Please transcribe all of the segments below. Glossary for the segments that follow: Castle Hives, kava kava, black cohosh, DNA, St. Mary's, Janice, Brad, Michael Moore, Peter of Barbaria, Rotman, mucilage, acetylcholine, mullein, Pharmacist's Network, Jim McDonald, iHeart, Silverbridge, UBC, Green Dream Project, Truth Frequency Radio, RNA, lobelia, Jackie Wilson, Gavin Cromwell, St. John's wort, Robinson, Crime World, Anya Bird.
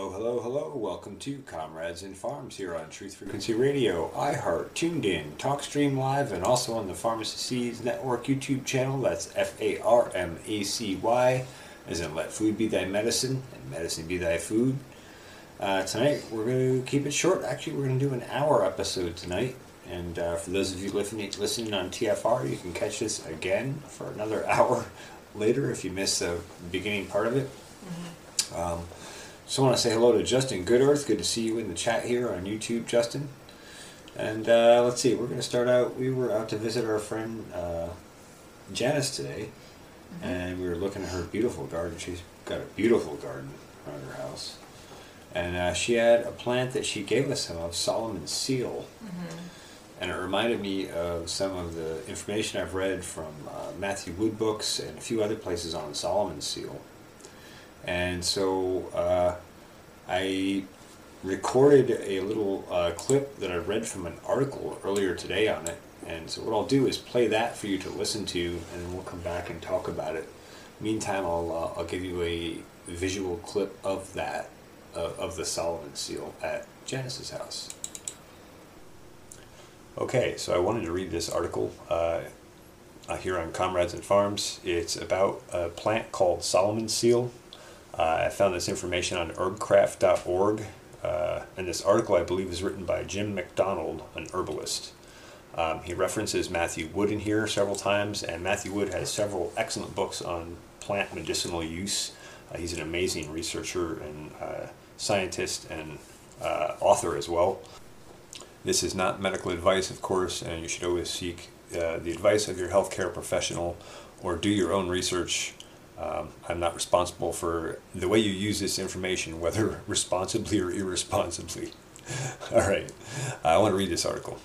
Hello, hello, hello. Welcome to Comrades in Farms here on Truth Frequency Radio, iHeart, Tuned In, TalkStream Live, and also on the Pharmacy's Network YouTube channel. That's F-A-R-M-A-C-Y, as in let food be thy medicine, and medicine be thy food. Tonight, we're going to keep it short. Actually, we're going to do an hour episode tonight. And for those of you listening on TFR, you can catch this again for another hour later if you missed the beginning part of it. So I want to say hello to Justin Goodearth. Good to see you in the chat here on YouTube, Justin. And let's see, we're going to start out. We were out to visit our friend Janice today, and we were looking at her beautiful garden. She's got a beautiful garden around her house. And she had a plant that she gave us some of, Solomon's Seal. And it reminded me of some of the information I've read from Matthew Wood books and a few other places on Solomon's Seal. And so I recorded a little clip that I read from an article earlier today on it. And so what I'll do is play that for you to listen to, and then we'll come back and talk about it. Meantime, I'll give you a visual clip of that, of the Solomon Seal at Janice's house. Okay, so I wanted to read this article here on Comrades and Farms. It's about a plant called Solomon's Seal. I found this information on herbcraft.org, and this article, I believe, is written by Jim McDonald, an herbalist. He references Matthew Wood in here several times, and Matthew Wood has several excellent books on plant medicinal use. He's an amazing researcher and scientist and author as well. This is not medical advice, of course, and you should always seek the advice of your healthcare professional or do your own research. I'm not responsible for the way you use this information, whether responsibly or irresponsibly. All right, I want to read this article.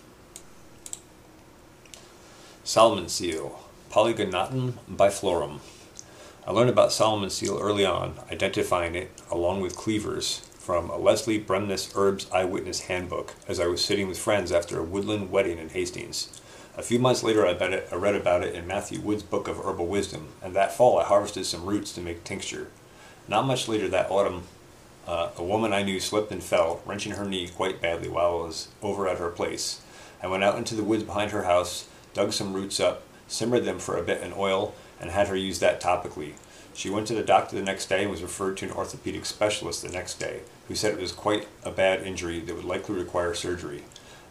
Solomon's Seal, Polygonatum biflorum. I learned about Solomon's Seal early on, identifying it, along with cleavers, from a Leslie Brenness Herbs Eyewitness Handbook as I was sitting with friends after a woodland wedding in Hastings. A few months later, I read about it in Matthew Wood's Book of Herbal Wisdom, and that fall I harvested some roots to make tincture. Not much later that autumn, a woman I knew slipped and fell, wrenching her knee quite badly while I was over at her place. I went out into the woods behind her house, dug some roots up, simmered them for a bit in oil, and had her use that topically. She went to the doctor the next day and was referred to an orthopedic specialist the next day, who said it was quite a bad injury that would likely require surgery.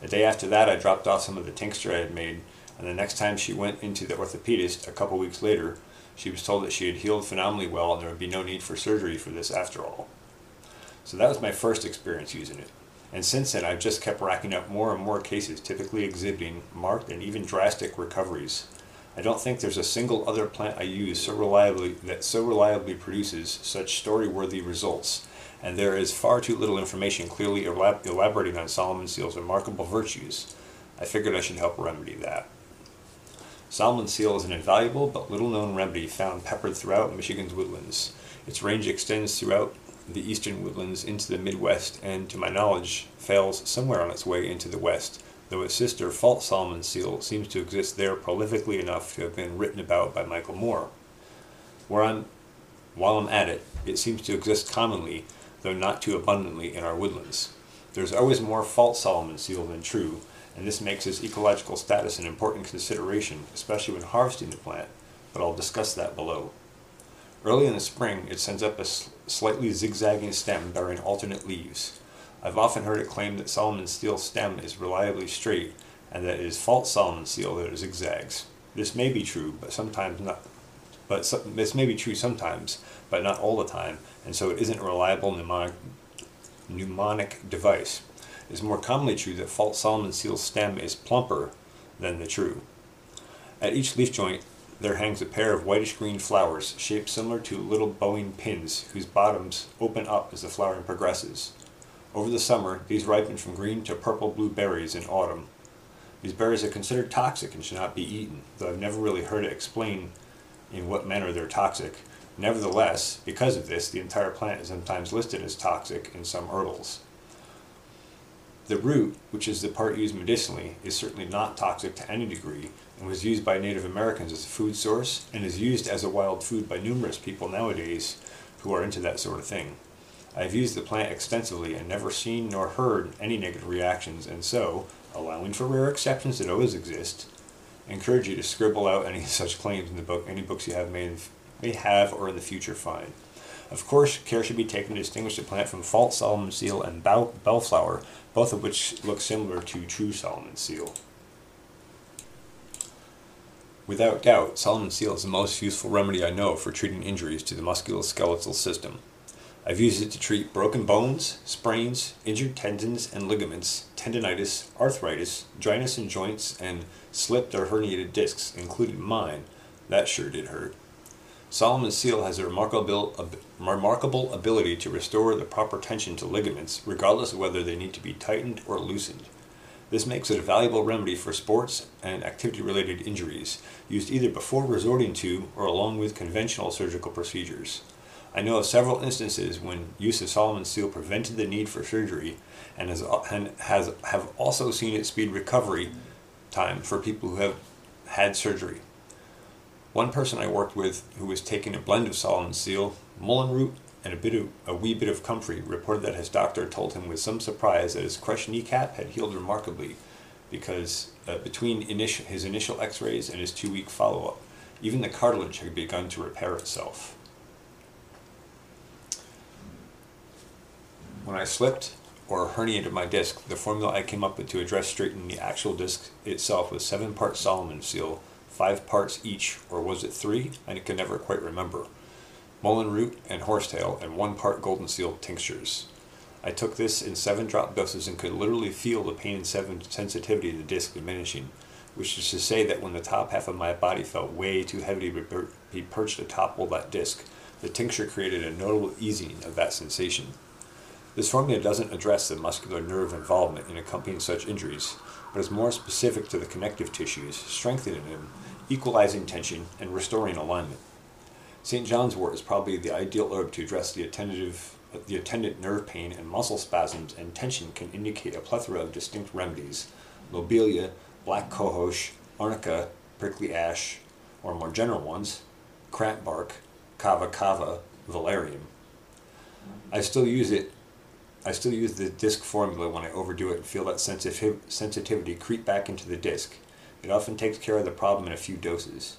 The day after that, I dropped off some of the tincture I had made, and the next time she went into the orthopedist, a couple weeks later, she was told that she had healed phenomenally well and there would be no need for surgery for this after all. So that was my first experience using it. And since then, I've just kept racking up more and more cases, typically exhibiting marked and even drastic recoveries. I don't think there's a single other plant I use that so reliably produces such story-worthy results. And there is far too little information clearly elaborating on Solomon's Seal's remarkable virtues. I figured I should help remedy that. Solomon's Seal is an invaluable but little-known remedy found peppered throughout Michigan's woodlands. Its range extends throughout the eastern woodlands into the Midwest and, to my knowledge, fails somewhere on its way into the West, though its sister, false Solomon's Seal, seems to exist there prolifically enough to have been written about by Michael Moore. While I'm at it, it seems to exist commonly, though not too abundantly, in our woodlands. There's always more false Solomon's Seal than true, and this makes its ecological status an important consideration, especially when harvesting the plant, but I'll discuss that below. Early in the spring, it sends up a slightly zigzagging stem bearing alternate leaves. I've often heard it claimed that Solomon's Seal stem is reliably straight, and that it is false Solomon's Seal that it zigzags. This may be true, but sometimes not. This may be true sometimes, but not all the time, and so it isn't a reliable mnemonic device. It's more commonly true that false Solomon's Seal stem is plumper than the true. At each leaf joint, there hangs a pair of whitish-green flowers shaped similar to little bowing pins whose bottoms open up as the flowering progresses. Over the summer, these ripen from green to purple-blue berries in autumn. These berries are considered toxic and should not be eaten, though I've never really heard it explained in what manner they're toxic. Nevertheless, because of this, the entire plant is sometimes listed as toxic in some herbals. The root, which is the part used medicinally, is certainly not toxic to any degree and was used by Native Americans as a food source and is used as a wild food by numerous people nowadays who are into that sort of thing. I've used the plant extensively and never seen nor heard any negative reactions, and so, allowing for rare exceptions that always exist, encourage you to scribble out any such claims in the book, any books you have may have or in the future find. Of course, care should be taken to distinguish the plant from false Solomon's Seal and bellflower, both of which look similar to true Solomon's Seal. Without doubt, Solomon's Seal is the most useful remedy I know for treating injuries to the musculoskeletal system. I've used it to treat broken bones, sprains, injured tendons and ligaments, tendinitis, arthritis, dryness in joints, and slipped or herniated discs, including mine. That sure did hurt. Solomon's Seal has a remarkable ability to restore the proper tension to ligaments, regardless of whether they need to be tightened or loosened. This makes it a valuable remedy for sports and activity-related injuries, used either before resorting to or along with conventional surgical procedures. I know of several instances when use of Solomon's Seal prevented the need for surgery, and have also seen it speed recovery time for people who have had surgery. One person I worked with who was taking a blend of Solomon's Seal, mullein root, and a wee bit of comfrey reported that his doctor told him with some surprise that his crushed kneecap had healed remarkably because between his initial x-rays and his 2-week follow-up, even the cartilage had begun to repair itself. When I slipped or herniated my disc, the formula I came up with to address straightening the actual disc itself was 7 parts Solomon's Seal, 5 parts each, or was it 3? I can never quite remember. Mullein root and horsetail, and 1 part golden seal tinctures. I took this in 7 drop doses and could literally feel the pain and sensitivity of the disc diminishing, which is to say that when the top half of my body felt way too heavy to be perched atop all that disc, the tincture created a notable easing of that sensation. This formula doesn't address the muscular nerve involvement in accompanying such injuries, but is more specific to the connective tissues, strengthening them, equalizing tension, and restoring alignment. St. John's wort is probably the ideal herb to address the attendant nerve pain and muscle spasms, and tension can indicate a plethora of distinct remedies: lobelia, black cohosh, arnica, prickly ash, or more general ones, cramp bark, kava kava, valerian. I still use the disc formula when I overdo it and feel that sensitivity creep back into the disc. It often takes care of the problem in a few doses.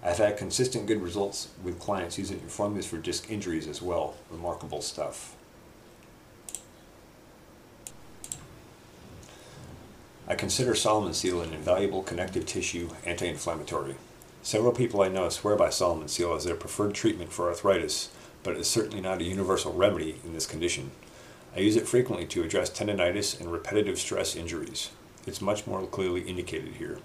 I've had consistent good results with clients using formulas for disc injuries as well. Remarkable stuff. I consider Solomon's Seal an invaluable connective tissue anti-inflammatory. Several people I know swear by Solomon's Seal as their preferred treatment for arthritis, but it is certainly not a universal remedy in this condition. I use it frequently to address tendinitis and repetitive stress injuries. It's much more clearly indicated here.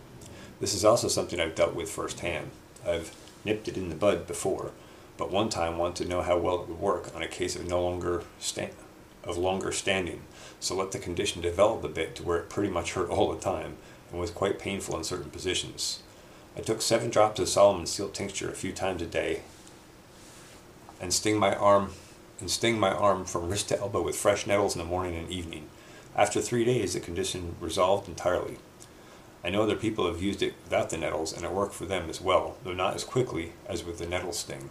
This is also something I've dealt with firsthand. I've nipped it in the bud before, but one time wanted to know how well it would work on a case of longer standing, so let the condition develop a bit to where it pretty much hurt all the time and was quite painful in certain positions. I took 7 drops of Solomon's Seal tincture a few times a day and sting my arm from wrist to elbow with fresh nettles in the morning and evening. After 3 days, the condition resolved entirely. I know other people have used it without the nettles, and it worked for them as well, though not as quickly as with the nettle sting.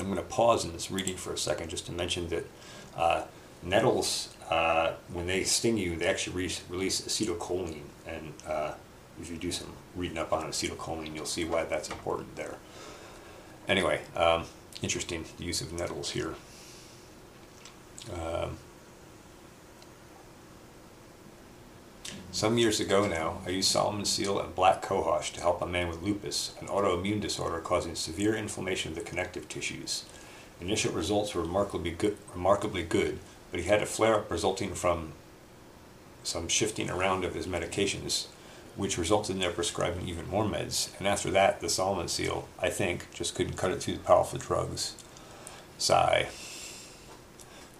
I'm going to pause in this reading for a second just to mention that nettles, when they sting you, they actually release acetylcholine, and if you do some reading up on acetylcholine, you'll see why that's important there. Anyway, interesting use of nettles here. Some years ago now, I used Solomon's Seal and black cohosh to help a man with lupus, an autoimmune disorder causing severe inflammation of the connective tissues. Initial results were remarkably good, but he had a flare-up resulting from some shifting around of his medications, which resulted in their prescribing even more meds, and after that, the Solomon's Seal, I think, just couldn't cut it through the powerful drugs. Sigh.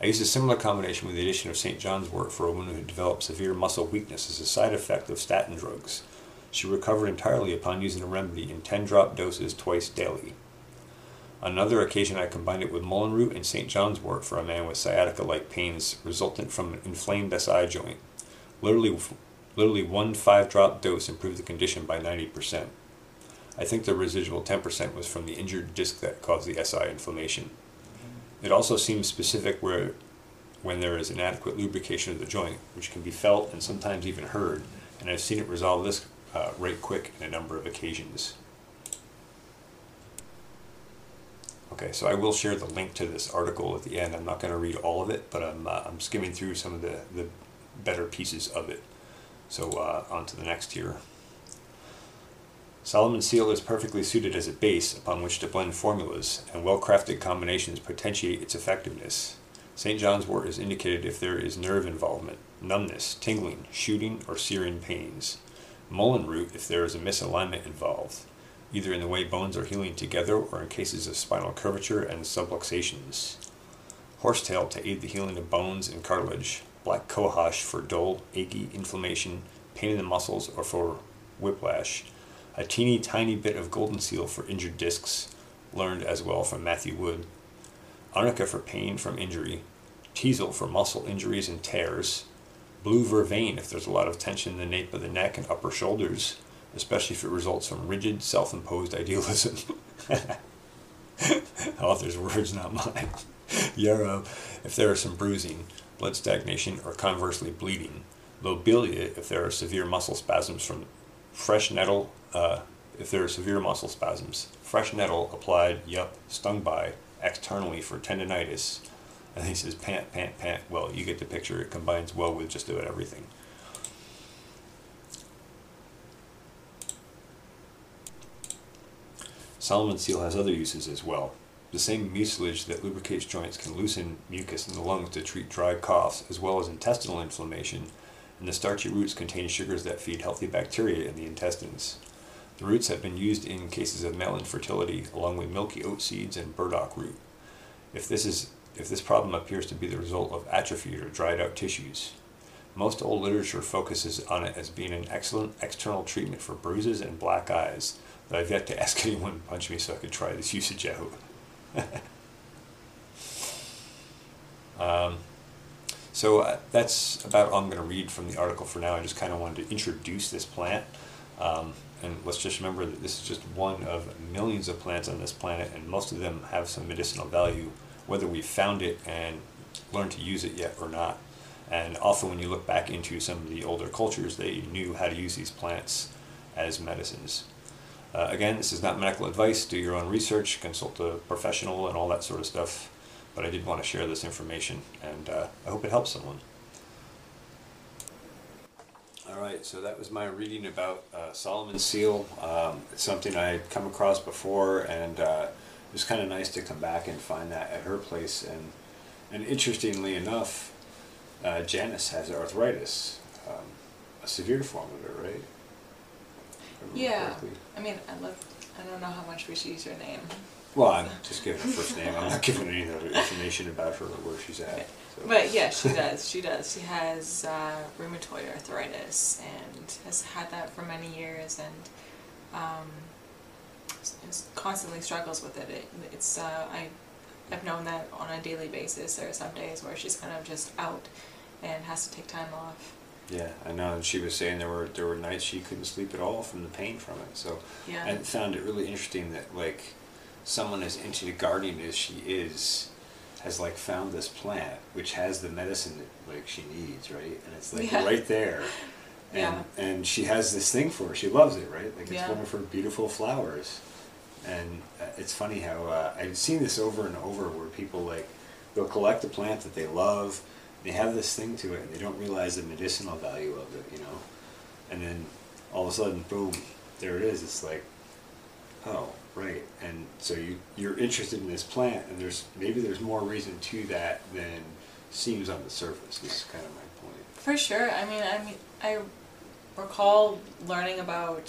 I used a similar combination with the addition of St. John's wort for a woman who developed severe muscle weakness as a side effect of statin drugs. She recovered entirely upon using a remedy in 10-drop doses twice daily. On another occasion, I combined it with mullein root and St. John's wort for a man with sciatica-like pains resultant from an inflamed SI joint. Literally 1 5-drop dose improved the condition by 90%. I think the residual 10% was from the injured disc that caused the SI inflammation. It also seems specific where when there is inadequate lubrication of the joint, which can be felt and sometimes even heard, and I've seen it resolve this right quick in a number of occasions. Okay, so I will share the link to this article at the end. I'm not going to read all of it, but I'm skimming through some of the better pieces of it. So on to the next here. Solomon's Seal is perfectly suited as a base upon which to blend formulas, and well-crafted combinations potentiate its effectiveness. St. John's wort is indicated if there is nerve involvement, numbness, tingling, shooting, or searing pains. Mullein root if there is a misalignment involved, either in the way bones are healing together or in cases of spinal curvature and subluxations. Horsetail to aid the healing of bones and cartilage. Black cohosh for dull, achy, inflammation, pain in the muscles, or for whiplash. A teeny tiny bit of golden seal for injured discs, learned as well from Matthew Wood. Arnica for pain from injury. Teasel for muscle injuries and tears. Blue vervain if there's a lot of tension in the nape of the neck and upper shoulders, especially if it results from rigid, self-imposed idealism. Author's words, not mine. Yarrow if there is some bruising, blood stagnation, or conversely bleeding. Lobelia if there are severe muscle spasms from fresh nettle. If there are severe muscle spasms, fresh nettle applied, stung by, externally for tendinitis. And he says, pant, pant, pant. Well, you get the picture. It combines well with just about everything. Solomon's Seal has other uses as well. The same mucilage that lubricates joints can loosen mucus in the lungs to treat dry coughs as well as intestinal inflammation, and the starchy roots contain sugars that feed healthy bacteria in the intestines. The roots have been used in cases of male infertility, along with milky oat seeds and burdock root. If this problem appears to be the result of atrophy or dried out tissues. Most old literature focuses on it as being an excellent external treatment for bruises and black eyes, though I've yet to ask anyone to punch me so I could try this usage out. So that's about all I'm going to read from the article for now. I just kind of wanted to introduce this plant. And let's just remember that this is just one of millions of plants on this planet, and most of them have some medicinal value, whether we've found it and learned to use it yet or not. And often when you look back into some of the older cultures, they knew how to use these plants as medicines. Again, this is not medical advice. Do your own research, consult a professional, and all that sort of stuff. But I did want to share this information, and I hope it helps someone. Alright, so that was my reading about Solomon's Seal. It's something I had come across before, and it was kind of nice to come back and find that at her place. And interestingly enough, Janice has arthritis, a severe form of it, right? Yeah, correctly. I mean, I don't know how much we should use her name. Well, I'm just giving her first name. I'm not giving any other information about her or where she's at. So. But yeah, she does. She does. She has rheumatoid arthritis and has had that for many years, and constantly struggles with it. I've known that on a daily basis. There are some days where she's kind of just out and has to take time off. Yeah, I know. And she was saying there were nights she couldn't sleep at all from the pain from it. So yeah. I found it really interesting that like someone as into gardening as she is has like found this plant which has the medicine that like she needs, right? And it's like right there. And and she has this thing for her. She loves it, right? Like it's one of her beautiful flowers. And it's funny how I've seen this over and over where people like they'll collect a plant that they love. They have this thing to it, and they don't realize the medicinal value of it, you know. And then all of a sudden, boom, there it is. It's like, oh, right. And so you're interested in this plant, and maybe there's more reason to that than seems on the surface. Is kind of my point. For sure. I mean, I recall learning about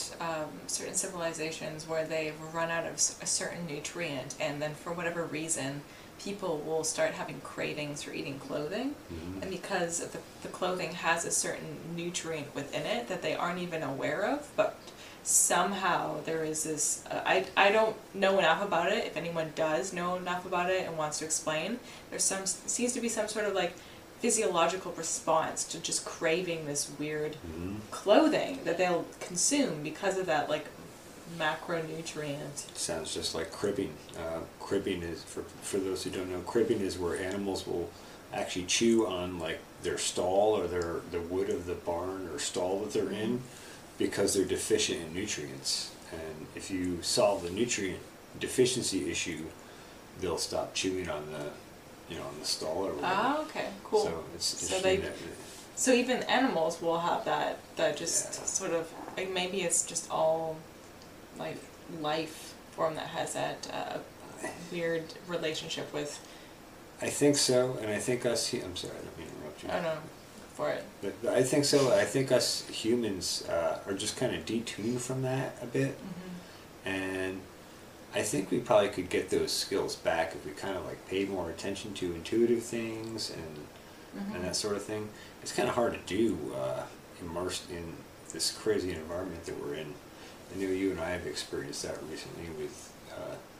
certain civilizations where they've run out of a certain nutrient, and then for whatever reason, people will start having cravings for eating clothing, and because the clothing has a certain nutrient within it that they aren't even aware of, but somehow there is this, I don't know enough about it, if anyone does know enough about it and wants to explain, seems to be some sort of like physiological response to just craving this weird clothing that they'll consume because of that like macronutrient. Sounds just like cribbing. Cribbing is, for those who don't know, cribbing is where animals will actually chew on like their stall or the wood of the barn or stall that they're in, because they're deficient in nutrients. And if you solve the nutrient deficiency issue, they'll stop chewing on the, you know, on the stall or whatever. Ah, okay, cool. So it's so they, so even animals will have that. That just sort of like, maybe it's just all like life form that has that weird relationship with. I think so, and I think us. I'm sorry, I don't mean to interrupt you. I know, for it. But I think so. I think us humans are just kind of detuned from that a bit, and I think we probably could get those skills back if we kind of like paid more attention to intuitive things and and that sort of thing. It's kind of hard to do immersed in this crazy environment that we're in. I know you and I have experienced that recently with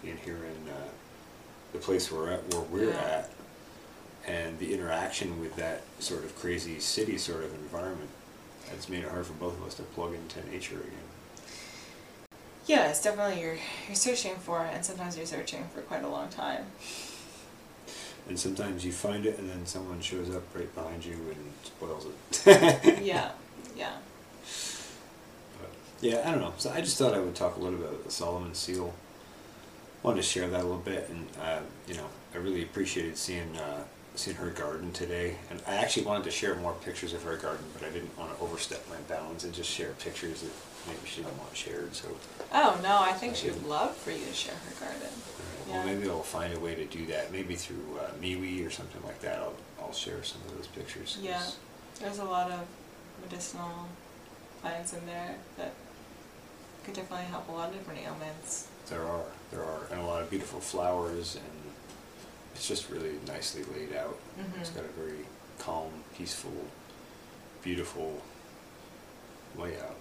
being here in the place we're at, where we're at, and the interaction with that sort of crazy city sort of environment. That's made it hard for both of us to plug into nature again. Yeah, it's definitely you're searching for it, and sometimes you're searching for quite a long time. And sometimes you find it, and then someone shows up right behind you and spoils it. Yeah. But, yeah, I don't know. So I just thought I would talk a little bit about the Solomon's Seal. I wanted to share that a little bit, and you know, I really appreciated seeing seeing her garden today. And I actually wanted to share more pictures of her garden, but I didn't want to overstep my bounds and just share pictures that maybe she didn't want shared. So. Oh no, I think she would love for you to share her garden. Right, well, maybe I'll find a way to do that. Maybe through MeWe or something like that. I'll share some of those pictures. Yeah, there's a lot of medicinal plants in there that could definitely help a lot of different ailments. There are, and a lot of beautiful flowers, and it's just really nicely laid out. It's got a very calm, peaceful, beautiful layout.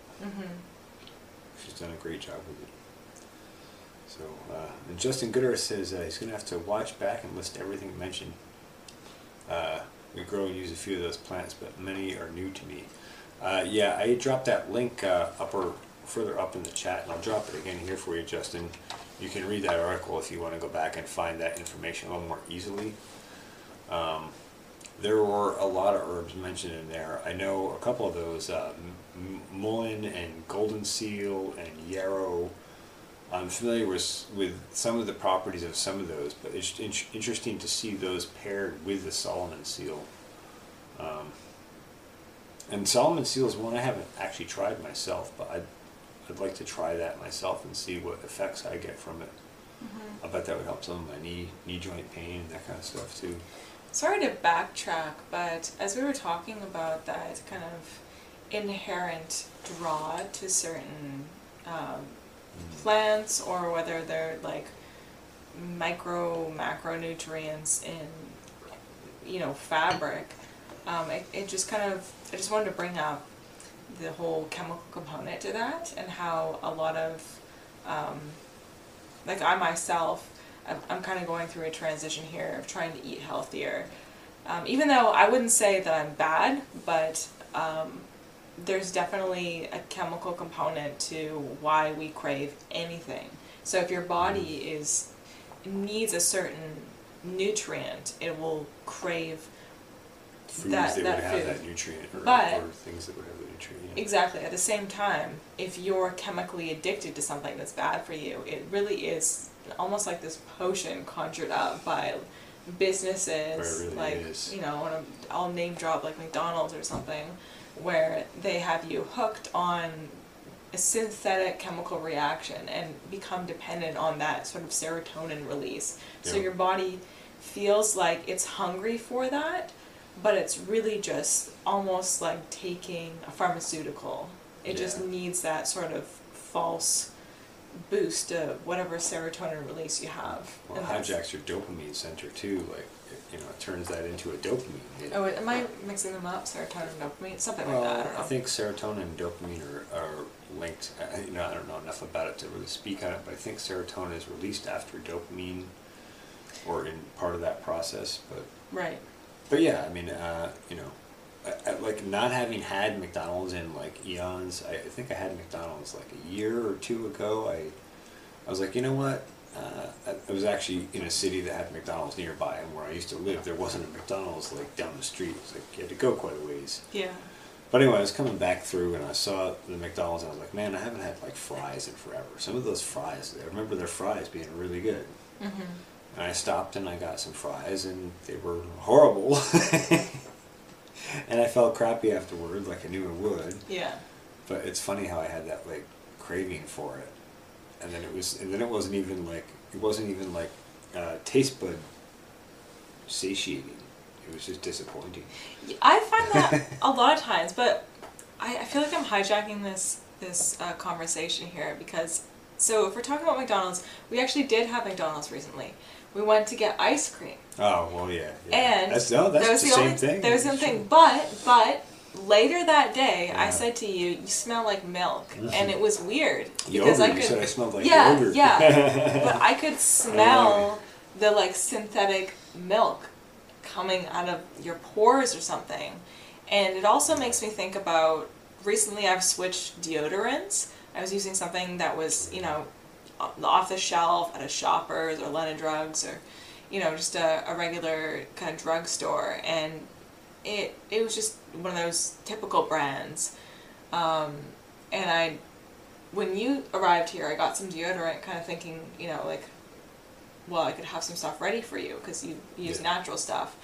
She's done a great job with it. So, and Justin Goodearth says he's going to have to watch back and list everything mentioned. We grow and use a few of those plants, but many are new to me. Yeah, I dropped that link further up in the chat, and I'll drop it again here for you, Justin. You can read that article if you want to go back and find that information a little more easily. There were a lot of herbs mentioned in there. I know a couple of those, mullein and golden seal and yarrow. I'm familiar with some of the properties of some of those, but it's interesting to see those paired with the Solomon's Seal. And Solomon's Seal is one I haven't actually tried myself, but I'd like to try that myself and see what effects I get from it. I bet that would help some of my knee joint pain and that kind of stuff too. Sorry to backtrack, but as we were talking about that kind of inherent draw to certain plants, or whether they're like macronutrients in, you know, fabric, it just kind of, I just wanted to bring up the whole chemical component to that, and how a lot of, like I myself, I'm kind of going through a transition here of trying to eat healthier. Even though I wouldn't say that I'm bad, but there's definitely a chemical component to why we crave anything. So if your body needs a certain nutrient, it will crave foods that would have that nutrient, or things that would have the nutrient. Exactly. At the same time, if you're chemically addicted to something that's bad for you, it really is almost like this potion conjured up by businesses, really, like you know, I'll name drop like McDonald's or something, where they have you hooked on a synthetic chemical reaction and become dependent on that sort of serotonin release. So your body feels like it's hungry for that, but it's really just almost like taking a pharmaceutical. It just needs that sort of false boost of whatever serotonin release you have. Well, it hijacks your dopamine center too. Like, you know, it turns that into a dopamine hit. Oh, am I mixing them up? Serotonin and dopamine? Something like that, I don't know. I think serotonin and dopamine are linked. You know, I don't know enough about it to really speak on it, but I think serotonin is released after dopamine, or in part of that process. But yeah, I mean, you know, like not having had McDonald's in like eons. I think I had McDonald's like a year or two ago. I was like, you know what? I was actually in a city that had McDonald's nearby, and where I used to live, there wasn't a McDonald's like down the street. It was like you had to go quite a ways. Yeah. But anyway, I was coming back through and I saw the McDonald's and I was like, man, I haven't had like fries in forever. Some of those fries, I remember their fries being really good. Mm-hmm. And I stopped and I got some fries and they were horrible. And I felt crappy afterward, like I knew I would. Yeah. But it's funny how I had that like craving for it. And then it wasn't even like taste bud satiating. It was just disappointing. I find that a lot of times, but I feel like I'm hijacking this conversation here because, so if we're talking about McDonald's, we actually did have McDonald's recently. We went to get ice cream. Oh, well, yeah. And that's the same thing. That was the only thing. But later that day, yeah. I said to you, you smell like milk. Mm-hmm. And it was weird. Because you said I smelled like yogurt. Yeah, but I could smell the, like, synthetic milk coming out of your pores or something. And it also makes me think about, recently I've switched deodorants. I was using something that was, you know, off the shelf at a Shoppers or London Drugs or, you know, just a regular kind of drugstore, and it was just one of those typical brands. And when you arrived here, I got some deodorant, kind of thinking, you know, like, well, I could have some stuff ready for you because you use natural stuff.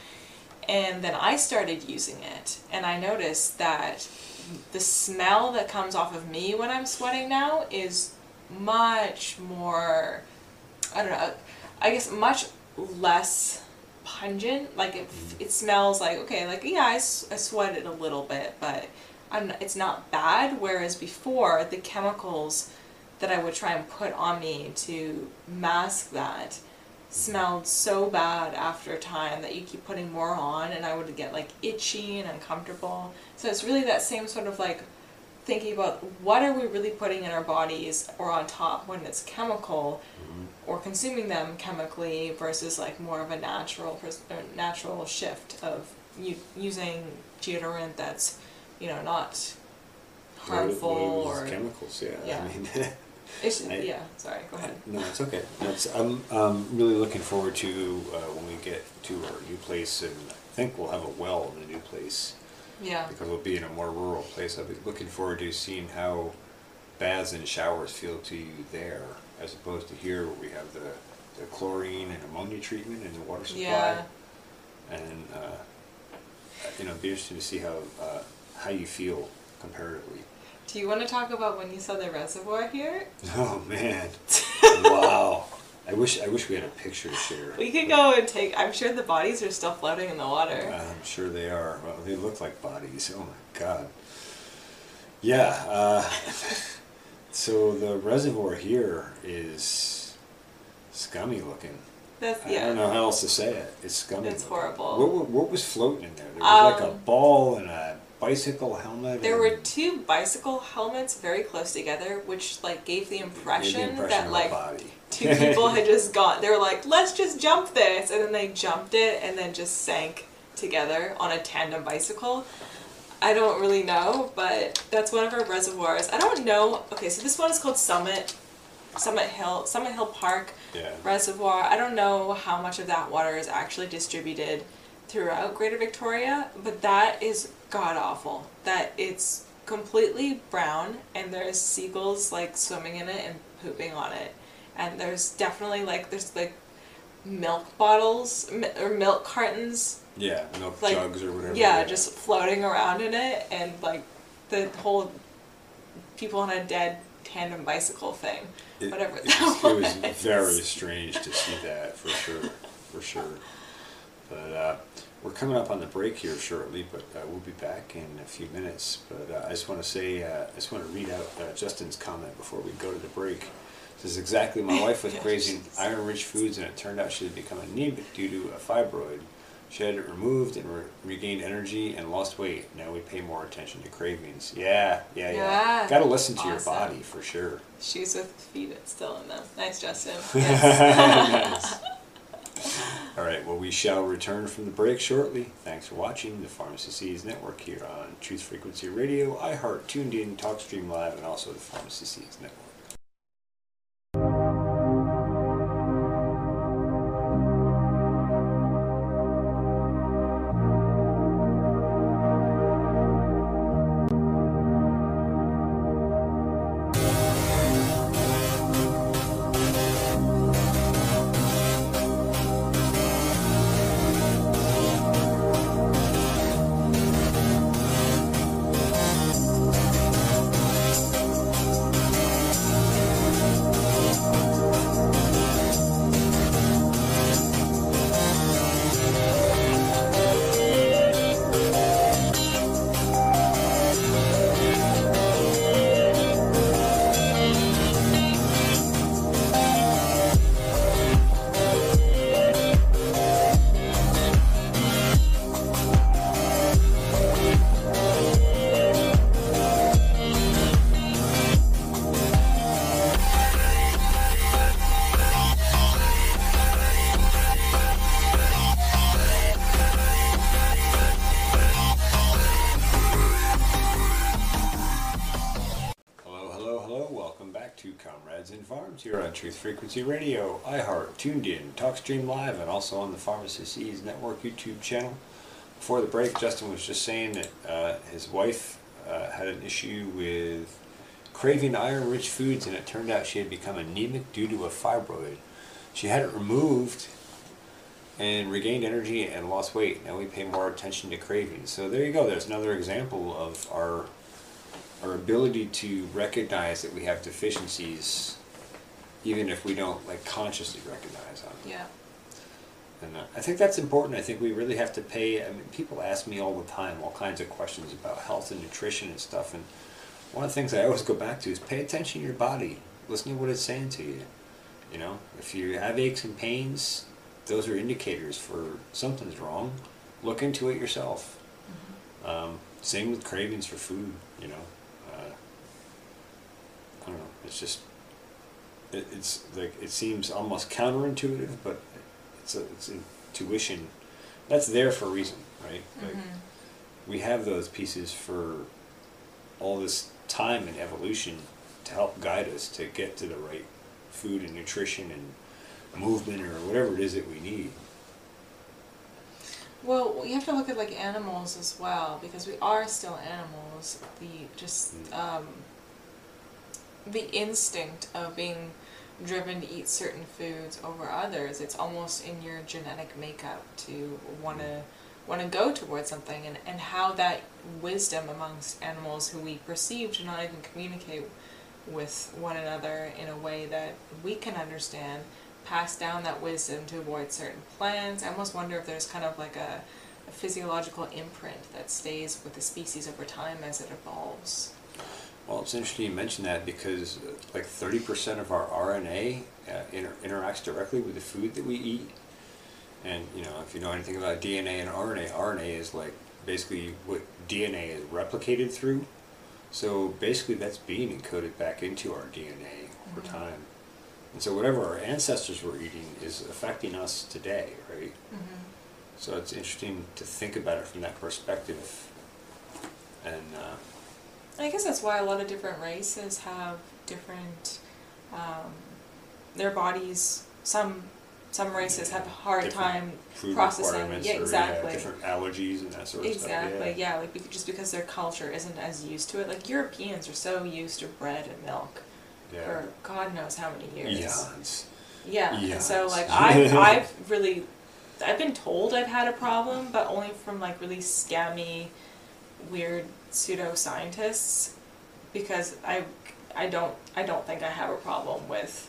And then I started using it, and I noticed that the smell that comes off of me when I'm sweating now is much more, I don't know, I guess much less pungent. Like it smells like, okay, like, yeah, I sweated a little bit, but it's not bad. Whereas before, the chemicals that I would try and put on me to mask that smelled so bad after a time that you keep putting more on, and I would get like itchy and uncomfortable. So it's really that same sort of like thinking about what are we really putting in our bodies or on top when it's chemical, mm-hmm. or consuming them chemically versus like more of a natural shift of using deodorant that's, you know, not harmful or chemicals. Yeah. I mean, sorry, go ahead. No, it's okay. I'm really looking forward to when we get to our new place, and I think we'll have a well in the new place. Yeah. Because we'll be in a more rural place. I'll be looking forward to seeing how baths and showers feel to you there, as opposed to here where we have the chlorine and ammonia treatment and the water supply. Yeah. And, you know, it'd be interesting to see how you feel comparatively. Do you want to talk about when you saw the reservoir here? Oh man! Wow! I wish we had a picture to share. We could go and take. I'm sure the bodies are still floating in the water. I'm sure they are. Well, they look like bodies. Oh my god! Yeah. So the reservoir here is scummy looking. I don't know how else to say it. It's scummy. It's horrible. What was floating in there? There was like a ball and a bicycle helmet. There were two bicycle helmets very close together, which like gave the impression that like two people had just gone. They were like, let's just jump this, and then they jumped it and then just sank together on a tandem bicycle. I don't really know, but that's one of our reservoirs. I don't know. Okay, so this one is called Summit Hill Park Reservoir. I don't know how much of that water is actually distributed throughout Greater Victoria, but that is god-awful. That it's completely brown, and there's seagulls, like, swimming in it and pooping on it. And there's definitely, like, milk bottles, or milk cartons. Yeah, milk jugs or whatever. Yeah, just floating around in it, and, like, the whole people on a dead tandem bicycle thing. It was very strange to see that, for sure, for sure. But, we're coming up on the break here shortly, but we'll be back in a few minutes. But I just want to read out Justin's comment before we go to the break. It says, exactly, my wife was grazing iron-rich foods, and it turned out she had become anemic due to a fibroid. She had it removed and regained energy and lost weight. Now we pay more attention to cravings. Yeah. Got to listen to your body, for sure. Shoes with feet still in them. Nice, Justin. Yes. Nice. All right, well, we shall return from the break shortly. Thanks for watching the Pharmacy's Network here on Truth Frequency Radio, iHeart, Tuned In, TalkStream Live, and also the Pharmacy's Network. Here on Truth Frequency Radio, iHeart, Tuned In, TalkStream Live, and also on the Pharmacist's Network YouTube channel. Before the break, Justin was just saying that his wife had an issue with craving iron-rich foods, and it turned out she had become anemic due to a fibroid. She had it removed and regained energy and lost weight. Now we pay more attention to cravings. So there you go. There's another example of our ability to recognize that we have deficiencies, even if we don't like consciously recognize them. Yeah. And I think that's important. I think we really have to pay. I mean, people ask me all the time all kinds of questions about health and nutrition and stuff. And one of the things I always go back to is pay attention to your body. Listen to what it's saying to you. You know, if you have aches and pains, those are indicators for something's wrong. Look into it yourself. Mm-hmm. Same with cravings for food. You know, I don't know. It's just, it's like, it seems almost counterintuitive, but it's intuition. That's there for a reason, right? Like, mm-hmm. We have those pieces for all this time and evolution to help guide us to get to the right food and nutrition and movement or whatever it is that we need. Well, you have to look at like animals as well, because we are still animals. The instinct of being driven to eat certain foods over others, it's almost in your genetic makeup to want to go towards something, and how that wisdom amongst animals who we perceive to not even communicate with one another in a way that we can understand, pass down that wisdom to avoid certain plants. I almost wonder if there's kind of like a physiological imprint that stays with the species over time as it evolves. Well, it's interesting you mention that, because like 30% of our RNA interacts directly with the food that we eat. And, you know, if you know anything about DNA and RNA, RNA is like basically what DNA is replicated through. So basically that's being encoded back into our DNA over mm-hmm. time. And so whatever our ancestors were eating is affecting us today, right? Mm-hmm. So it's interesting to think about it from that perspective. And I guess that's why a lot of different races have different, their bodies, some races have a hard time processing. Yeah, exactly. Or, yeah, different allergies and that sort of stuff. Exactly, yeah. Like, just because their culture isn't as used to it. Like, Europeans are so used to bread and milk for God knows how many years. Eons. Yeah. Eons. So, like, I've been told I've had a problem, but only from, like, really scammy, weird pseudoscientists, because I don't think I have a problem with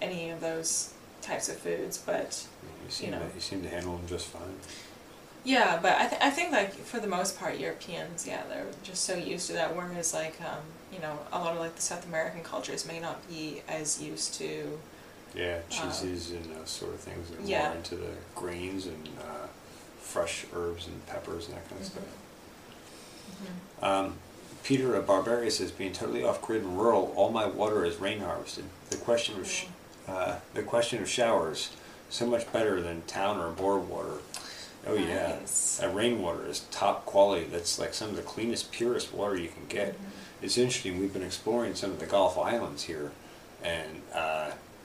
any of those types of foods, but you seem to handle them just fine. Yeah, but I think like for the most part Europeans, yeah, they're just so used to that. Whereas like you know, a lot of like the South American cultures may not be as used to. Yeah, cheeses and those sort of things. They're more into the grains and fresh herbs and peppers and that kind of stuff. Mm-hmm. Peter of Barbaria says, being totally off-grid and rural, all my water is rain harvested. The question of showers so much better than town or bore water. Oh yeah, nice. That rainwater is top quality. That's like some of the cleanest, purest water you can get. Mm-hmm. It's interesting, we've been exploring some of the Gulf Islands here, and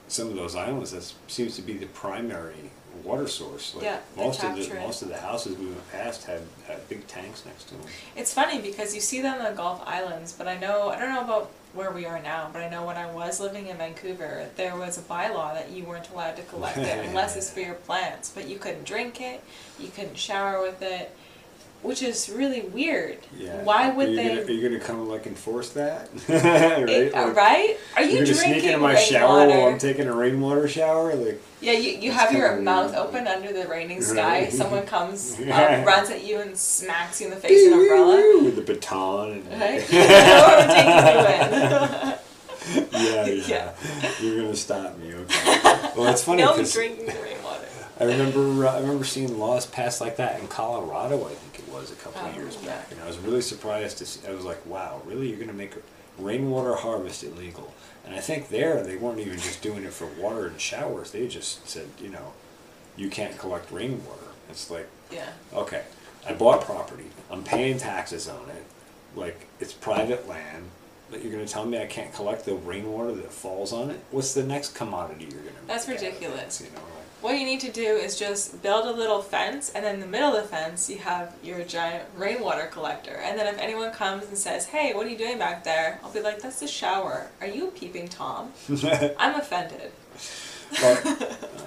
some of those islands, that seems to be the primary water source. Like yeah, most of the houses we went past had big tanks next to them. It's funny because you see them in the Gulf Islands, but I don't know about where we are now, but I know when I was living in Vancouver, there was a bylaw that you weren't allowed to collect it unless it's for your plants, but you couldn't drink it, you couldn't shower with it, which is really weird. Yeah. Why would are you going to come like enforce that? Right? Right? Are you drinking sneak into my shower while I'm taking a rainwater shower? Like, yeah, you have your mouth open under the raining sky. Right. Someone comes, runs at you and smacks you in the face with an umbrella. With a baton. And right? Yeah. You're going to stop me. Okay. Well, it's funny because... No, I'm drinking the rainwater. I remember seeing laws passed like that in Colorado, I think it was, a couple of years back, and I was really surprised to see, I was like, wow, really, you're going to make rainwater harvest illegal? And I think there, they weren't even just doing it for water and showers, they just said, you know, you can't collect rainwater. It's like, yeah, okay, I bought property, I'm paying taxes on it, like, it's private land, but you're going to tell me I can't collect the rainwater that falls on it? What's the next commodity you're going to make? That's ridiculous. You know? What you need to do is just build a little fence, and then in the middle of the fence you have your giant rainwater collector. And then if anyone comes and says, hey, what are you doing back there? I'll be like, that's the shower. Are you a peeping Tom? I'm offended. But,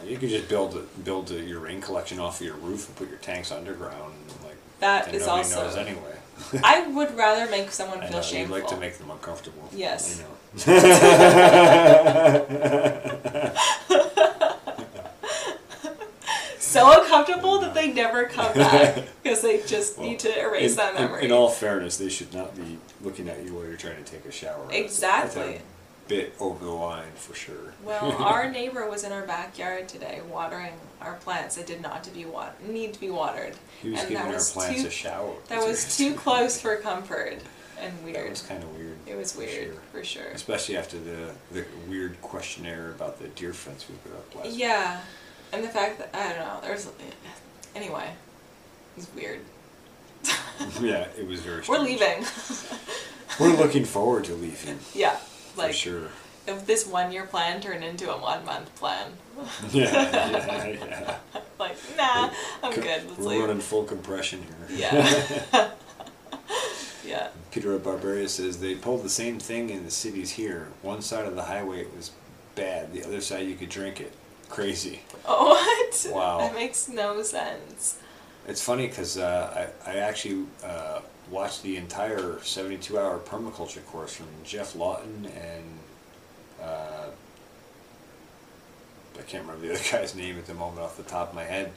you could just build your rain collection off of your roof and put your tanks underground. And, like, that is also... Nobody knows anyway. I would rather make someone feel shameful. I'd like to make them uncomfortable. Yes. I know. So uncomfortable that they never come back because they just need to erase that memory. In all fairness, they should not be looking at you while you're trying to take a shower. Exactly. That's a bit over the line for sure. Well, our neighbor was in our backyard today watering our plants that did not need to be watered. He was giving our plants a shower. That was too close for comfort and weird. That was kind of weird. It was weird, for sure. Especially after the weird questionnaire about the deer fence we put up last week. Yeah. And the fact that, I don't know, anyway, it was weird. Yeah, it was very strange. We're leaving. We're looking forward to leaving. Yeah. Like, for sure. If this one-year plan turned into a one-month plan. Yeah. Like, nah, I'm good. Let's leave. We're running full compression here. Yeah. Yeah. Peter of Barbaria says, they pulled the same thing in the cities here. One side of the highway it was bad. The other side you could drink it. Crazy. Oh, what? Wow. That makes no sense. It's funny because I actually watched the entire 72-hour permaculture course from Jeff Lawton and I can't remember the other guy's name at the moment off the top of my head,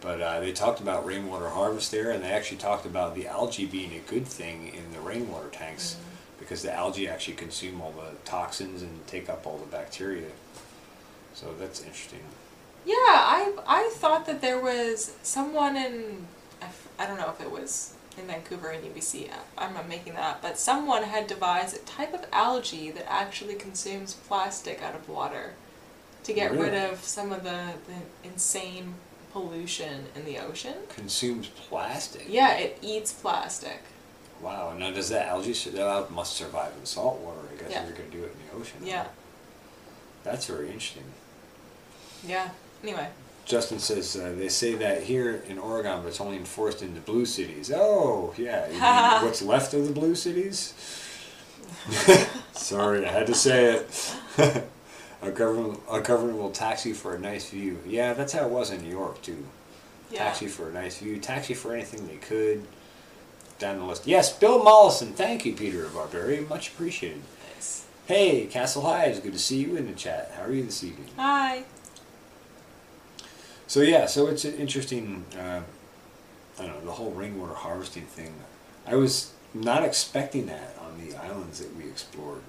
but they talked about rainwater harvest there, and they actually talked about the algae being a good thing in the rainwater tanks because the algae actually consume all the toxins and take up all the bacteria. So that's interesting. Yeah, I thought that there was someone in, I don't know if it was in Vancouver and UBC, I'm not making that up, but someone had devised a type of algae that actually consumes plastic out of water to get rid of some of the insane pollution in the ocean. Consumes plastic? Yeah, it eats plastic. Wow, now does that algae, that must survive in salt water, I guess, if you're going to do it in the ocean. Yeah. Right? That's very interesting. Yeah, anyway. Justin says, they say that here in Oregon, but it's only enforced in the blue cities. Oh, yeah. You mean what's left of the blue cities? Sorry, I had to say it. Our government will tax you for a nice view. Yeah, that's how it was in New York, too. Yeah. Tax you for a nice view. Tax you for anything they could. Down the list. Yes, Bill Mollison. Thank you, Peter of Barbaria. Much appreciated. Nice. Hey, Castle Hives. Good to see you in the chat. How are you this evening? Hi. So yeah, so it's an interesting, I don't know, the whole rainwater harvesting thing. I was not expecting that on the islands that we explored.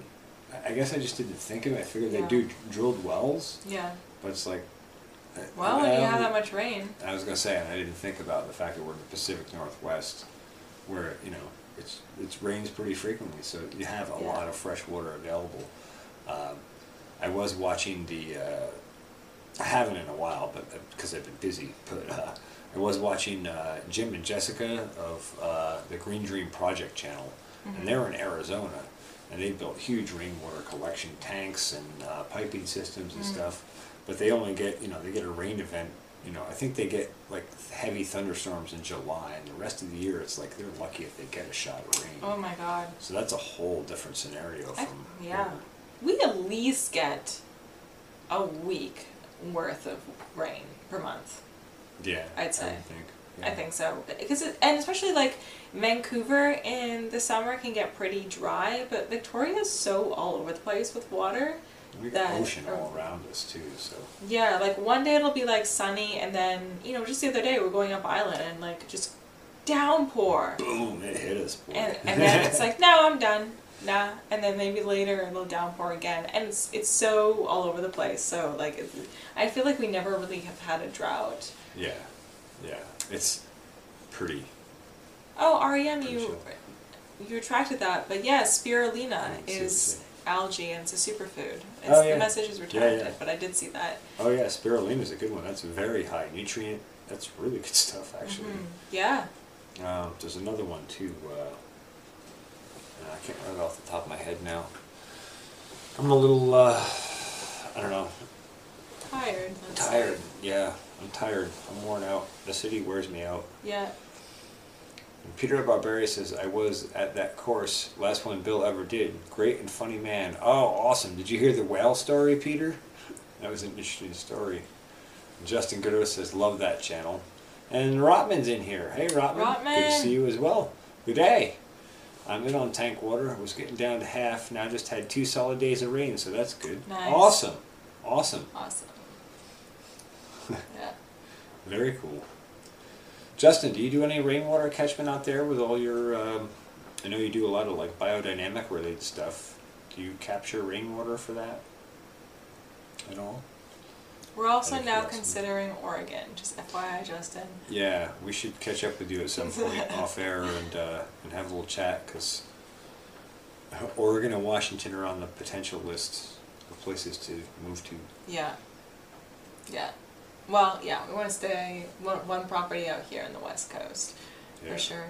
I guess I just didn't think of it. I figured they do drilled wells. Yeah. But it's like... Well, when you have that much rain. I was going to say, and I didn't think about the fact that we're in the Pacific Northwest, where, you know, it rains pretty frequently, so you have a lot of fresh water available. I was watching the I haven't in a while, but because I've been busy. But I was watching Jim and Jessica of the Green Dream Project channel, and they're in Arizona, and they built huge rainwater collection tanks and piping systems and stuff. But they only get, they get a rain event. I think they get like heavy thunderstorms in July, and the rest of the year it's like they're lucky if they get a shot of rain. Oh my God! So that's a whole different scenario from here. We at least get a week worth of rain per month. Yeah, I'd say. I think so, because and especially like Vancouver in the summer can get pretty dry, but Victoria's so all over the place with water. We got ocean all around us too, so. Yeah, like one day it'll be like sunny, and then just the other day we're going up island and like just downpour. Boom! It hit us. And then it's like, no, I'm done. Nah. And then maybe later it'll downpour again, and it's so all over the place. So like, I feel like we never really have had a drought. Yeah, yeah, it's pretty. Oh, REM, you attracted that, but yeah, spirulina is algae, and it's a superfood. The message is retracted, but I did see that. Oh yeah, spirulina is a good one. That's very high nutrient. That's really good stuff, actually. Yeah. There's another one too. I can't remember off the top of my head now. I'm a little, I don't know. Tired. Tired. Yeah, I'm tired. I'm worn out. The city wears me out. Yeah. And Peter of Barbaria says, I was at that course, last one Bill ever did. Great and funny man. Oh, awesome. Did you hear the whale story, Peter? That was an interesting story. Justin Goodearth says, love that channel. And Rotman's in here. Hey, Rotman. Good to see you as well. Good day. I'm in on tank water. I was getting down to half. Now I just had 2 solid days of rain, so that's good. Nice. Awesome. Awesome. Awesome. Yeah. Very cool. Justin, do you do any rainwater catchment out there with all your, I know you do a lot of like biodynamic related stuff. Do you capture rainwater for that at all? We're also now considering Oregon, just FYI, Justin. Yeah, we should catch up with you at some point off air and have a little chat, because Oregon and Washington are on the potential list of places to move to. Yeah, yeah. Well, yeah, we want to stay one property out here on the West Coast, for sure.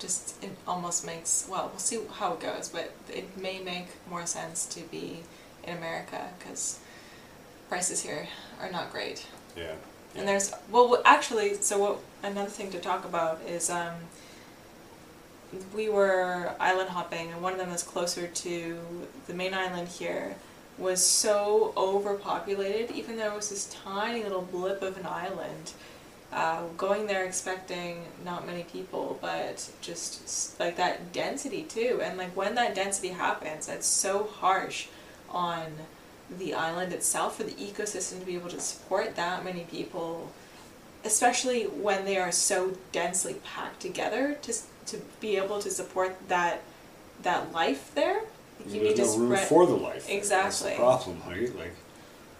Just it almost makes, well, we'll see how it goes, but it may make more sense to be in America, because prices here are not great. Yeah. And there's, well, actually, so what, another thing to talk about is we were island hopping, and one of them that's closer to the main island here was so overpopulated, even though it was this tiny little blip of an island. Going there expecting not many people, but just like that density too. And like when that density happens, that's so harsh on the island itself, for the ecosystem to be able to support that many people, especially when they are so densely packed together, to be able to support that life there. You need no room for the life. Exactly. That's the problem, right? Like,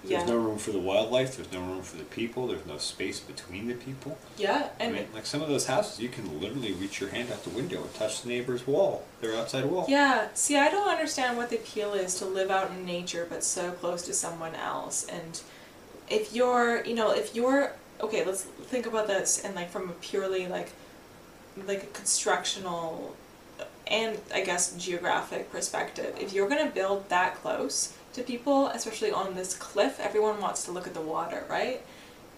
there's no room for the wildlife. There's no room for the people. There's no space between the people. Yeah, and I mean, like some of those houses, you can literally reach your hand out the window and touch the neighbor's wall, their outside wall. Yeah. See, I don't understand what the appeal is to live out in nature, but so close to someone else. And if you're, okay, let's think about this, and like from a purely like a constructional and I guess geographic perspective. If you're going to build that close to people, especially on this cliff, everyone wants to look at the water, right?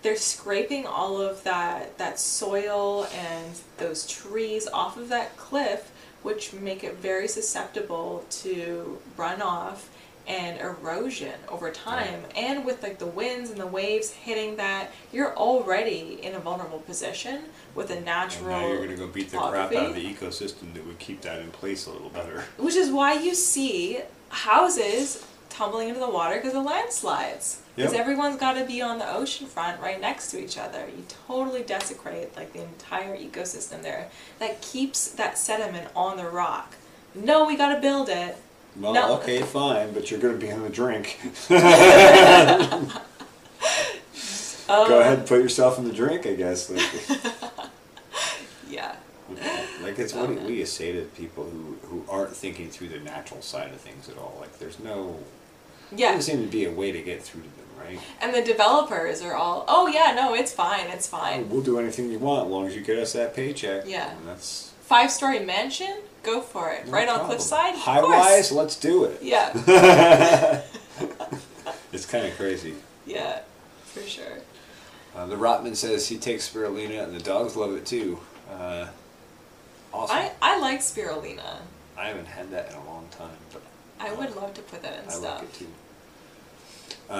They're scraping all of that soil and those trees off of that cliff, which make it very susceptible to runoff and erosion over time. Right. And with like the winds and the waves hitting that, you're already in a vulnerable position with a natural. And now you're going to go beat the crap out of the ecosystem that would keep that in place a little better. Which is why you see houses tumbling into the water because of landslides. Because everyone's got to be on the ocean front right next to each other. You totally desecrate like the entire ecosystem there that keeps that sediment on the rock. No, we got to build it. Well, no. Okay, fine, but you're going to be on the drink. Go ahead and put yourself in the drink, I guess. Yeah. Like, it's what we say to people who aren't thinking through the natural side of things at all. Like, there's no... Yeah. There seemed to be a way to get through to them, right? And the developers are all, oh yeah, no, it's fine, it's fine. Oh, we'll do anything you want as long as you get us that paycheck. Yeah. And that's... Five-story mansion? Go for it. No right problem. On cliffside? High-wise? Let's do it. Yeah. It's kind of crazy. Yeah, for sure. The Rotman says he takes spirulina and the dogs love it too. Awesome. I like spirulina. I haven't had that in a long time, but I would love to put that in stuff. I like it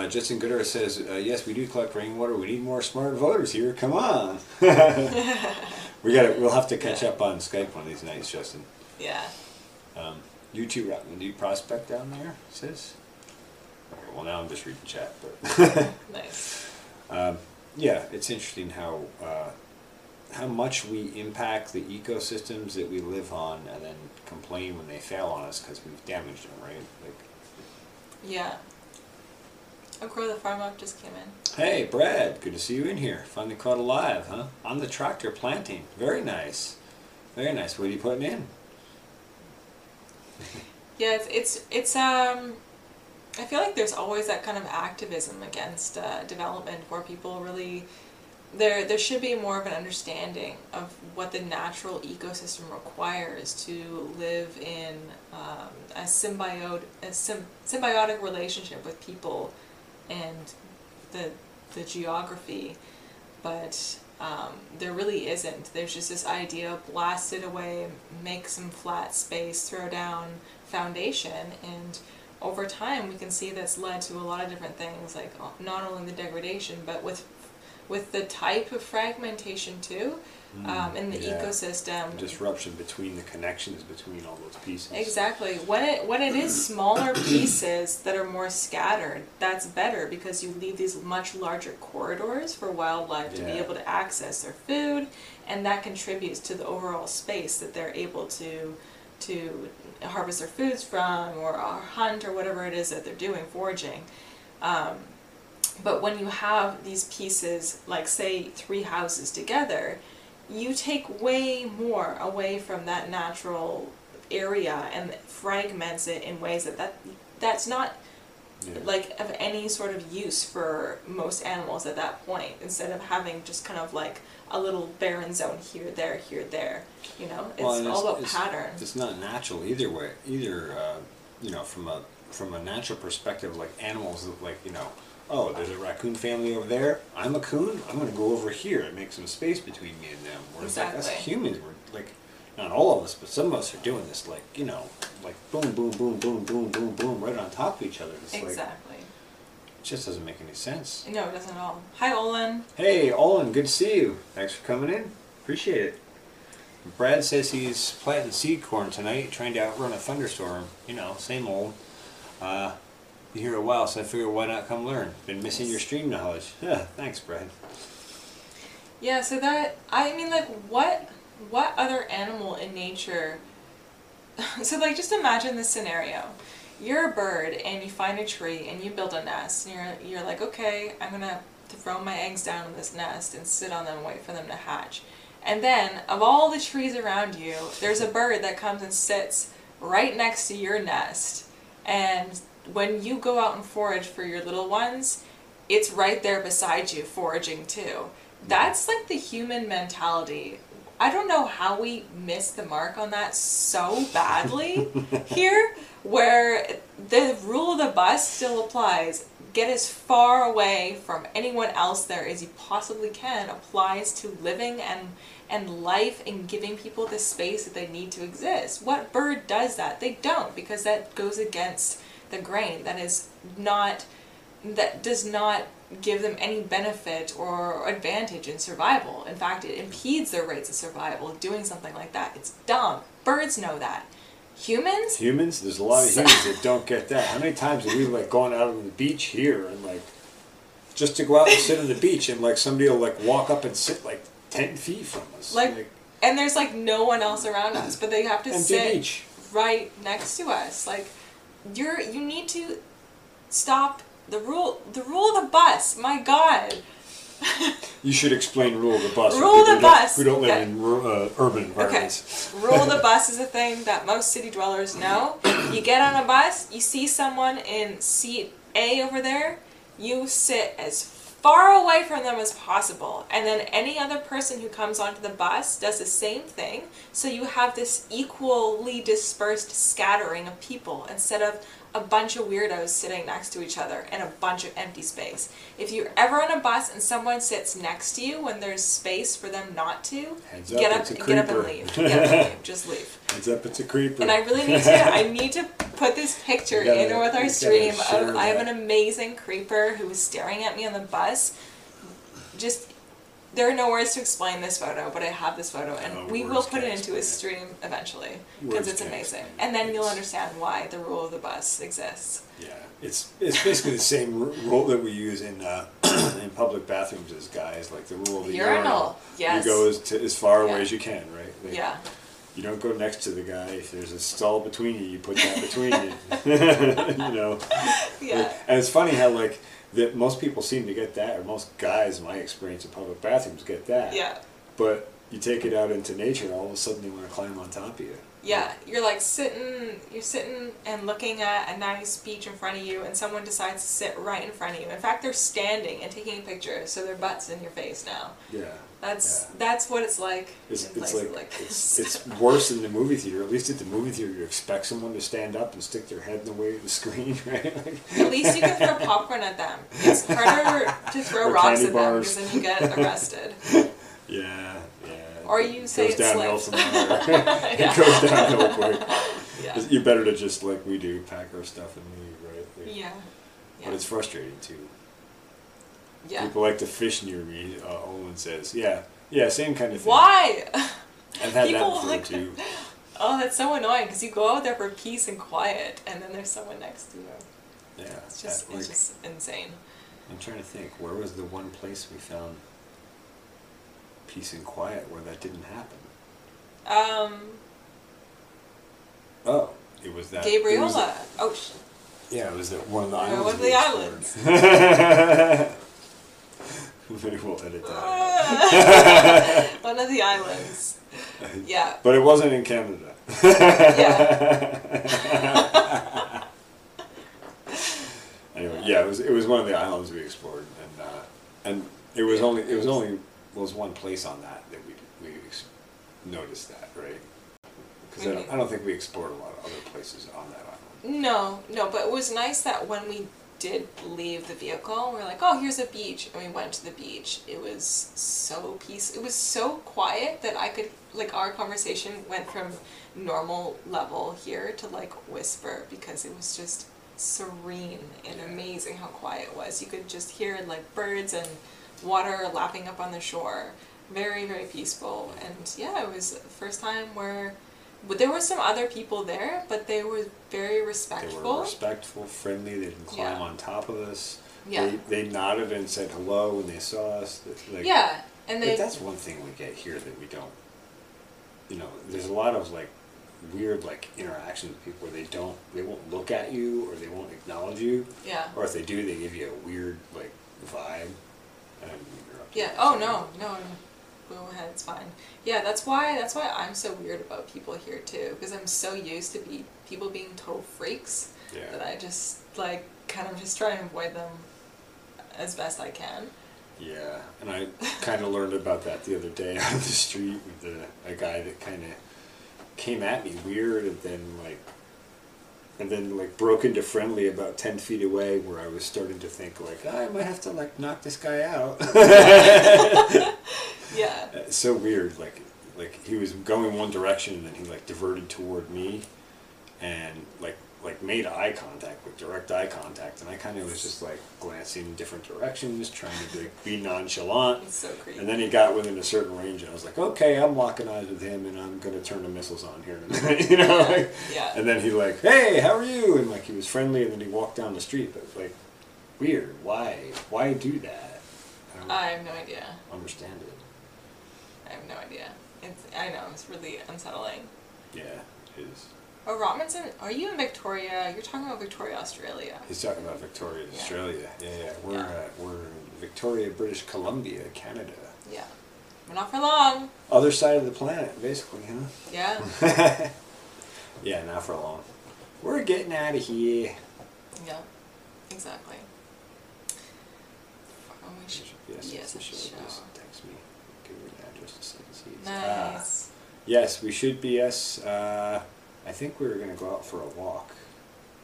too. Justin Goodearth says, yes, we do collect rainwater. We need more smart voters here. Come on. We'll have to catch up on Skype one of these nights, Justin. Yeah. You too, Rotman. Do you prospect down there, sis? Okay, well, now I'm just reading chat. But nice. Yeah, it's interesting how much we impact the ecosystems that we live on and then complain when they fail on us because we've damaged them, right? Like, yeah. Oh, Grow the Farm Up just came in. Hey, Brad. Good to see you in here. Finally caught alive, huh? On the tractor planting. Very nice. Very nice. What are you putting in? Yeah, it's I feel like there's always that kind of activism against development where people really... There should be more of an understanding of what the natural ecosystem requires to live in a symbiotic relationship with people and the geography, but there really isn't. There's just this idea, blast it away, make some flat space, throw down foundation, and over time we can see that's led to a lot of different things, like not only the degradation, but with the type of fragmentation too, in the ecosystem. Disruption between the connections between all those pieces. Exactly. When it is smaller pieces that are more scattered, that's better because you leave these much larger corridors for wildlife to be able to access their food, and that contributes to the overall space that they're able to harvest their foods from or hunt or whatever it is that they're doing, foraging. But when you have these pieces, like say 3 houses together, you take way more away from that natural area and fragments it in ways that's not like of any sort of use for most animals at that point, instead of having just kind of like a little barren zone here, there, you know? It's all about pattern. It's not natural either way, either, you know, from a natural perspective, like animals, like, you know, oh, there's a raccoon family over there. I'm a coon. I'm going to go over here and make some space between me and them. Whereas exactly. Like, us humans, we're like, not all of us, but some of us are doing this, like, you know, like boom, boom, boom, boom, boom, boom, boom, right on top of each other. It's exactly. Like, it just doesn't make any sense. No, it doesn't at all. Hi, Olin. Hey, Olin. Good to see you. Thanks for coming in. Appreciate it. Brad says he's planting seed corn tonight, trying to outrun a thunderstorm. You know, same old. Been here a while, so I figured why not come learn. Been missing your stream knowledge. Yeah, thanks, Brad. Yeah, so that, I mean, like, what other animal in nature... So, like, just imagine this scenario. You're a bird, and you find a tree, and you build a nest, and you're like, okay, I'm going to throw my eggs down in this nest and sit on them and wait for them to hatch. And then, of all the trees around you, there's a bird that comes and sits right next to your nest, and... When you go out and forage for your little ones, it's right there beside you foraging too. That's like the human mentality. I don't know how we miss the mark on that so badly here, where the rule of the bus still applies. Get as far away from anyone else there as you possibly can applies to living and life and giving people the space that they need to exist. What bird does that? They don't, because that goes against the grain. That does not give them any benefit or advantage in survival. In fact, it impedes their rates of survival doing something like that. It's dumb. Birds know that. Humans? There's a lot of humans that don't get that. How many times have we like gone out on the beach here and like just to go out and sit on the beach and like somebody will like walk up and sit like 10 feet from us. Like and there's like no one else around us, but they have to sit right next to us. Like you need to stop the rule of the bus. My God. You should explain rule of the bus. Rule of the bus. We don't live in urban environments. Okay. Rule of the bus is a thing that most city dwellers know. You get on a bus, you see someone in seat A over there, you sit as far away from them as possible, and then any other person who comes onto the bus does the same thing, so you have this equally dispersed scattering of people instead of a bunch of weirdos sitting next to each other and a bunch of empty space. If you're ever on a bus and someone sits next to you when there's space for them not to, get up and leave. Just leave. Heads up, it's a creeper. And I really need to, I need to put this picture in with our stream. I have an amazing creeper who was staring at me on the bus. Just, there are no words to explain this photo, but I have this photo, and we will put it into a stream eventually, because it's amazing. And then you'll understand why the rule of the bus exists. Yeah, it's basically the same rule that we use in public bathrooms as guys, like the rule of the urinal. Yes. You go as far away as you can, right? Like, yeah. You don't go next to the guy. If there's a stall between you, you put that between you. You know? Yeah. And it's funny how, like, that most people seem to get that, or most guys in my experience in public bathrooms get that. Yeah. But you take it out into nature, all of a sudden they want to climb on top of you. Yeah. You're like sitting and looking at a nice beach in front of you, and someone decides to sit right in front of you. In fact, they're standing and taking a picture, so their butt's in your face now. Yeah. That's what it's like. It's worse than the movie theater. At least at the movie theater, you expect someone to stand up and stick their head in the way of the screen, right? Like, at least you can throw popcorn at them. It's harder to throw rocks at them, because then you get arrested. Yeah, yeah. Or you say it's downhill from there. It goes downhill quick. Yeah. You're better to just, like we do, pack our stuff and leave, right? Like, yeah. But it's frustrating too. Yeah. People like to fish near me, Olin says. Yeah, yeah, same kind of thing. Why? I've had that before too. Oh, that's so annoying, because you go out there for peace and quiet, and then there's someone next to you. Yeah. It's just insane. I'm trying to think, where was the one place we found peace and quiet where that didn't happen? Oh, it was that. Gabriola. Yeah, it was that one of the islands. One of the islands. Maybe we'll edit that. One of the islands. Yeah. But it wasn't in Canada. Yeah. Anyway, yeah, it was one of the islands we explored, and it was one place on that we noticed that, right? Because I don't think we explored a lot of other places on that island. No, but it was nice that when we did leave the vehicle, we're like, oh, here's a beach, and we went to the beach. It was so peaceful. It was so quiet that I could, like, our conversation went from normal level here to, like, whisper, because it was just serene and amazing how quiet it was. You could just hear, like, birds and water lapping up on the shore. Very, very peaceful. And yeah, it was the first time where there were some other people there, but they were very respectful. They were respectful, friendly. They didn't climb on top of us. Yeah. They nodded and said hello when they saw us. Like, yeah, and they. But that's one thing we get here that we don't. You know, there's a lot of, like, weird, like, interactions with people where they won't look at you, or they won't acknowledge you. Yeah. Or if they do, they give you a weird, like, vibe. And yeah. Oh no. Go ahead, it's fine. Yeah, that's why I'm so weird about people here too, because I'm so used to people being total freaks that I just, like, kind of just try and avoid them as best I can. Yeah, and I kind of learned about that the other day on the street with a guy that kind of came at me weird, and then broke into friendly about 10 feet away, where I was starting to think, like, I might have to, like, knock this guy out. Yeah. So weird, like he was going one direction, and then he, like, diverted toward me, and like made eye contact, like direct eye contact, and I kind of was just, like, glancing in different directions, trying to, like, be nonchalant. It's so creepy. And then he got within a certain range, and I was like, okay, I'm locking eyes with him, and I'm gonna turn the missiles on here in a minute, you know? Yeah. Like, yeah. And then he, like, hey, how are you? And, like, he was friendly, and then he walked down the street, but it was, like, weird. Why do that? I have no idea. Understand it. I have no idea. It's really unsettling. Yeah, it is. Oh, Robinson, are you in Victoria? You're talking about Victoria, Australia. He's talking about Victoria, Australia. Yeah. We're in Victoria, British Columbia, Canada. Yeah. We're not for long. Other side of the planet, basically, huh? Yeah. Yeah, not for long. We're getting out of here. Yeah. Exactly. Yes, the show. Text me. Give me an address to see. Nice. Yes, we should be. Yes, I think we were going to go out for a walk.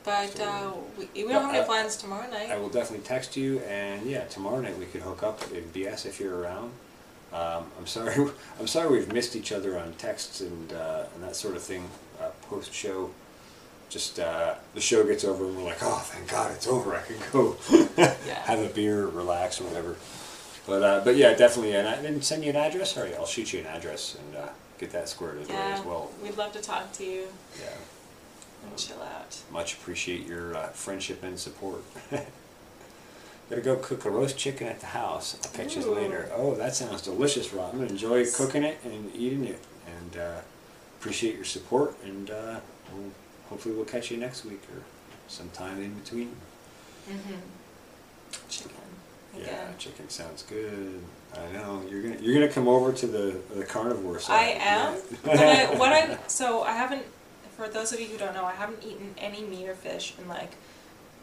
But so, we don't have any plans tomorrow night. I will definitely text you, and yeah, tomorrow night we could hook up in BS if you're around. I'm sorry we've missed each other on texts and that sort of thing post show. Just the show gets over and we're like, oh, thank God it's over. I can go have a beer, relax, or whatever. But yeah, definitely. And I didn't send you an address. Sorry, I'll shoot you an address and get that squared away as well. We'd love to talk to you. Yeah. Chill out. Much appreciate your friendship and support. Gotta go cook a roast chicken at the house. I'll catch you later. Oh, that sounds delicious, Ron. I'm gonna enjoy cooking it and eating it. And appreciate your support. And hopefully we'll catch you next week or sometime in between. Mm-hmm. Chicken. Again. Yeah, chicken sounds good. I know you're gonna come over to the carnivore side. I am. Yeah. So I haven't. For those of you who don't know, I haven't eaten any meat or fish in like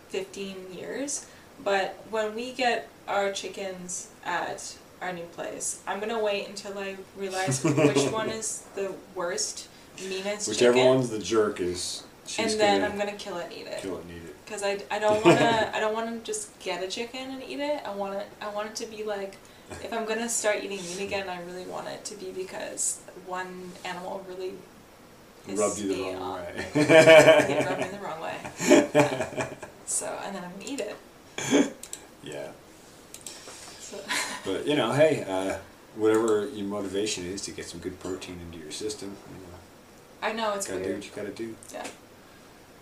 15 years, but when we get our chickens at our new place, I'm going to wait until I realize which one is the worst, meanest chicken. Whichever one's the jerk is, and then I'm going to kill it and eat it. Kill it and eat it. Because I don't want to just get a chicken and eat it. I want it to be like, if I'm going to start eating meat again, I really want it to be because one animal really... Rub you the wrong way. Yeah, rub me the wrong way. So, and then I'm going to eat it. Yeah. So. But, you know, hey, whatever your motivation is to get some good protein into your system, you know. I know, it's weird. You got to do what you got to do. Yeah.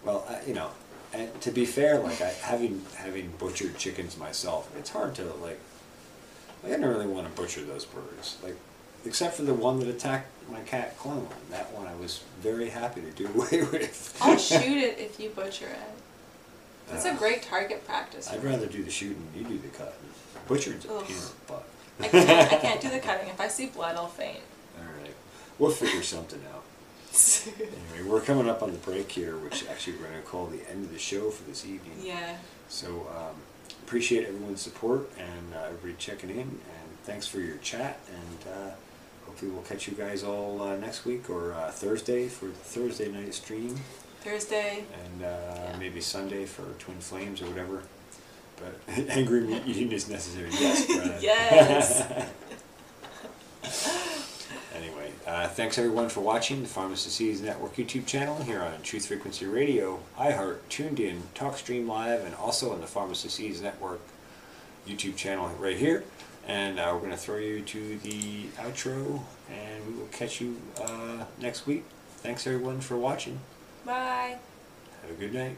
Well, you know, and to be fair, like, having butchered chickens myself, it's hard to, like I didn't really want to butcher those birds. Like, except for the one that attacked my cat clone. That one I was very happy to do away with. I'll shoot it if you butcher it. That's a great target practice. I'd rather do the shooting than you do the cutting. Butchering's a pain in the butt. I can't do the cutting. If I see blood, I'll faint. All right. We'll figure something out. Anyway, we're coming up on the break here, which actually we're going to call the end of the show for this evening. Yeah. So appreciate everyone's support and everybody checking in. And thanks for your chat. And... hopefully we'll catch you guys all next week or Thursday for the Thursday night stream. Thursday. And maybe Sunday for Twin Flames or whatever. But angry meat eating is necessary. Yes, Brad. Yes. Anyway, thanks everyone for watching the Pharmacist's Network YouTube channel here on Truth Frequency Radio, iHeart, Tuned In, TalkStream Live, and also on the Pharmacist's Network YouTube channel right here. And we're going to throw you to the outro, and we will catch you next week. Thanks, everyone, for watching. Bye. Have a good night.